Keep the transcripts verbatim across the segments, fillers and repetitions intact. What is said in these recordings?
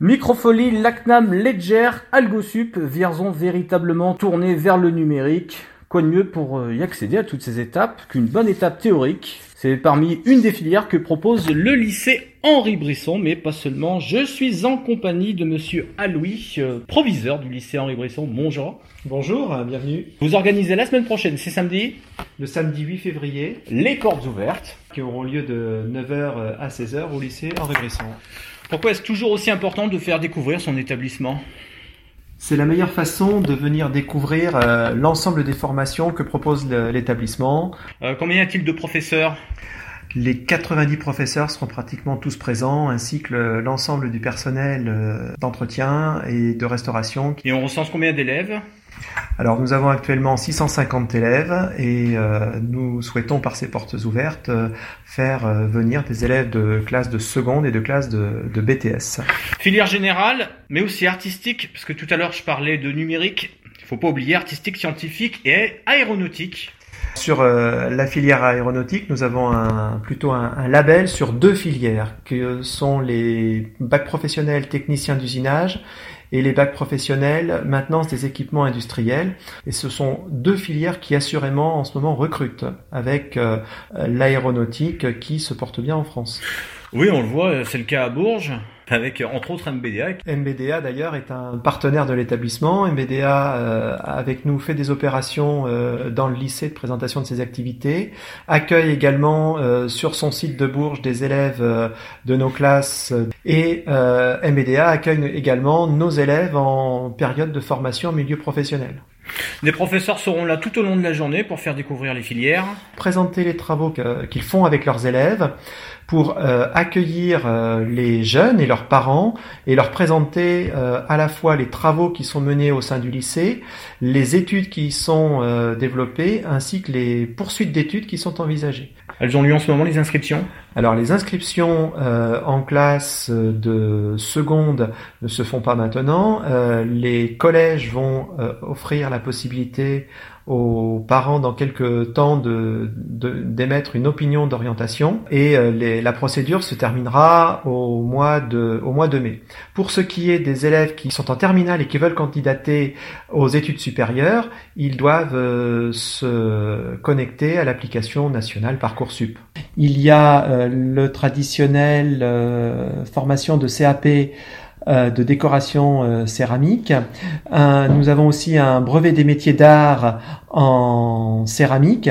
Microfolie, LACNAM, Ledger, Algosup, Vierzon véritablement tourné vers le numérique. Quoi de mieux pour y accéder à toutes ces étapes qu'une bonne étape théorique? C'est parmi une des filières que propose le lycée Henri Brisson, mais pas seulement. Je suis en compagnie de monsieur Aloui, euh, proviseur du lycée Henri Brisson. Bonjour. Bonjour, bienvenue. Vous organisez la semaine prochaine, c'est samedi? Le samedi huit février. Les portes ouvertes. Qui auront lieu de neuf heures à seize heures au lycée Henri Brisson. Pourquoi est-ce toujours aussi important de faire découvrir son établissement? C'est la meilleure façon de venir découvrir euh, l'ensemble des formations que propose le, l'établissement. Euh, combien y a-t-il de professeurs? Les quatre-vingt-dix professeurs seront pratiquement tous présents, ainsi que le, l'ensemble du personnel euh, d'entretien et de restauration. Et on recense combien d'élèves? Alors nous avons actuellement six cent cinquante élèves et euh, nous souhaitons par ces portes ouvertes euh, faire euh, venir des élèves de classe de seconde et de classe de, de B T S. Filière générale mais aussi artistique, parce que tout à l'heure je parlais de numérique, il ne faut pas oublier artistique, scientifique et aéronautique. Sur euh, la filière aéronautique, nous avons un, plutôt un, un label sur deux filières, que sont les bacs professionnels techniciens d'usinage et les bacs professionnels maintenance des équipements industriels. Et ce sont deux filières qui assurément en ce moment recrutent, avec euh, l'aéronautique qui se porte bien en France. Oui, on le voit, c'est le cas à Bourges, avec entre autres M B D A. M B D A d'ailleurs est un partenaire de l'établissement. M B D A euh, avec nous fait des opérations euh, dans le lycée de présentation de ses activités, accueille également euh, sur son site de Bourges des élèves euh, de nos classes et euh, M B D A accueille également nos élèves en période de formation en milieu professionnel. Les professeurs seront là tout au long de la journée pour faire découvrir les filières, présenter les travaux qu'ils font avec leurs élèves, pour euh, accueillir euh, les jeunes et leurs parents et leur présenter euh, à la fois les travaux qui sont menés au sein du lycée, les études qui y sont euh, développées, ainsi que les poursuites d'études qui sont envisagées. Elles ont lieu en ce moment, les inscriptions? Alors les inscriptions euh, en classe de seconde ne se font pas maintenant. Euh, les collèges vont euh, offrir la possibilité aux parents dans quelques temps de, de d'émettre une opinion d'orientation et euh, les, la procédure se terminera au mois de au mois de mai. Pour ce qui est des élèves qui sont en terminale et qui veulent candidater aux études supérieures, ils doivent euh, se connecter à l'application nationale Parcoursup. Il y a euh, le traditionnel euh, formation de C A P de décoration euh, céramique. Un, nous avons aussi un brevet des métiers d'art en céramique.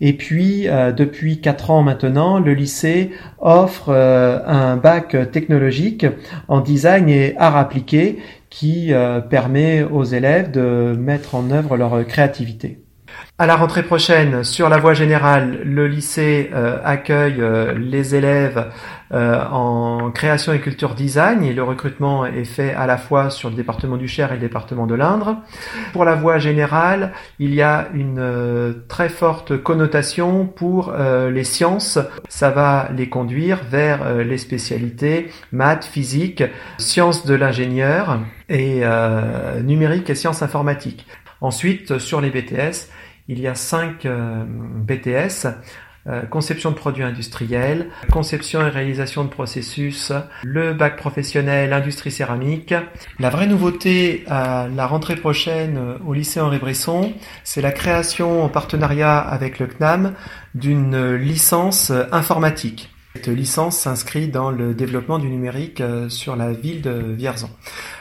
Et puis, euh, depuis quatre ans maintenant, le lycée offre euh, un bac technologique en design et art appliqué qui euh, permet aux élèves de mettre en œuvre leur créativité. À la rentrée prochaine, sur la voie générale, le lycée euh, accueille euh, les élèves euh, en création et culture design et le recrutement est fait à la fois sur le département du Cher et le département de l'Indre. Pour la voie générale, il y a une euh, très forte connotation pour euh, les sciences. Ça va les conduire vers euh, les spécialités maths, physique, sciences de l'ingénieur et euh, numérique et sciences informatiques. Ensuite, sur les B T S, il y a cinq euh, B T S, euh, conception de produits industriels, conception et réalisation de processus, le bac professionnel, industrie céramique. La vraie nouveauté à la rentrée prochaine au lycée Henri Brisson, c'est la création en partenariat avec le C N A M d'une licence informatique. Cette licence s'inscrit dans le développement du numérique sur la ville de Vierzon.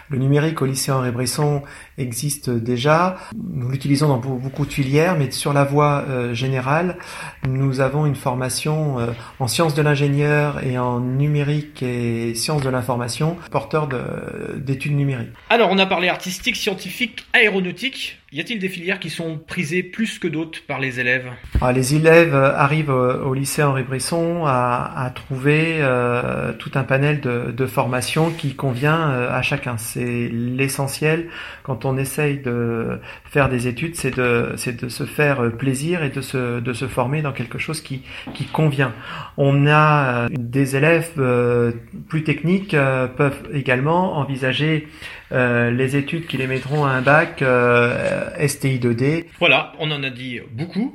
Le numérique au lycée Henri Brisson existe déjà. Nous l'utilisons dans beaucoup de filières, mais sur la voie euh, générale, nous avons une formation euh, en sciences de l'ingénieur et en numérique et sciences de l'information, porteur de, d'études numériques. Alors, on a parlé artistique, scientifique, aéronautique. Y a-t-il des filières qui sont prisées plus que d'autres par les élèves? Alors, les élèves arrivent au, au lycée Henri Brisson à, à trouver euh, tout un panel de, de formations qui convient euh, à chacun. C'est l'essentiel quand on essaye de faire des études, c'est de, c'est de se faire plaisir et de se, de se former dans quelque chose qui, qui convient. On a des élèves euh, plus techniques euh, peuvent également envisager euh, les études qui les mettront à un bac euh, S T I deux D. Voilà, on en a dit beaucoup,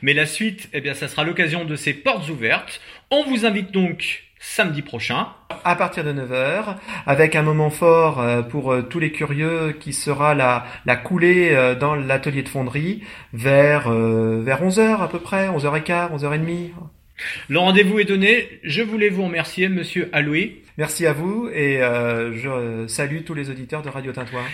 mais la suite, eh bien, ça sera l'occasion de ces portes ouvertes. On vous invite donc samedi prochain à partir de neuf heures, avec un moment fort pour tous les curieux qui sera la, la coulée dans l'atelier de fonderie vers, vers onze heures à peu près, onze heures quinze, onze heures trente. Le rendez-vous est donné. Je voulais vous remercier, monsieur Aloui. Merci à vous et euh, je salue tous les auditeurs de Radio Tintoir.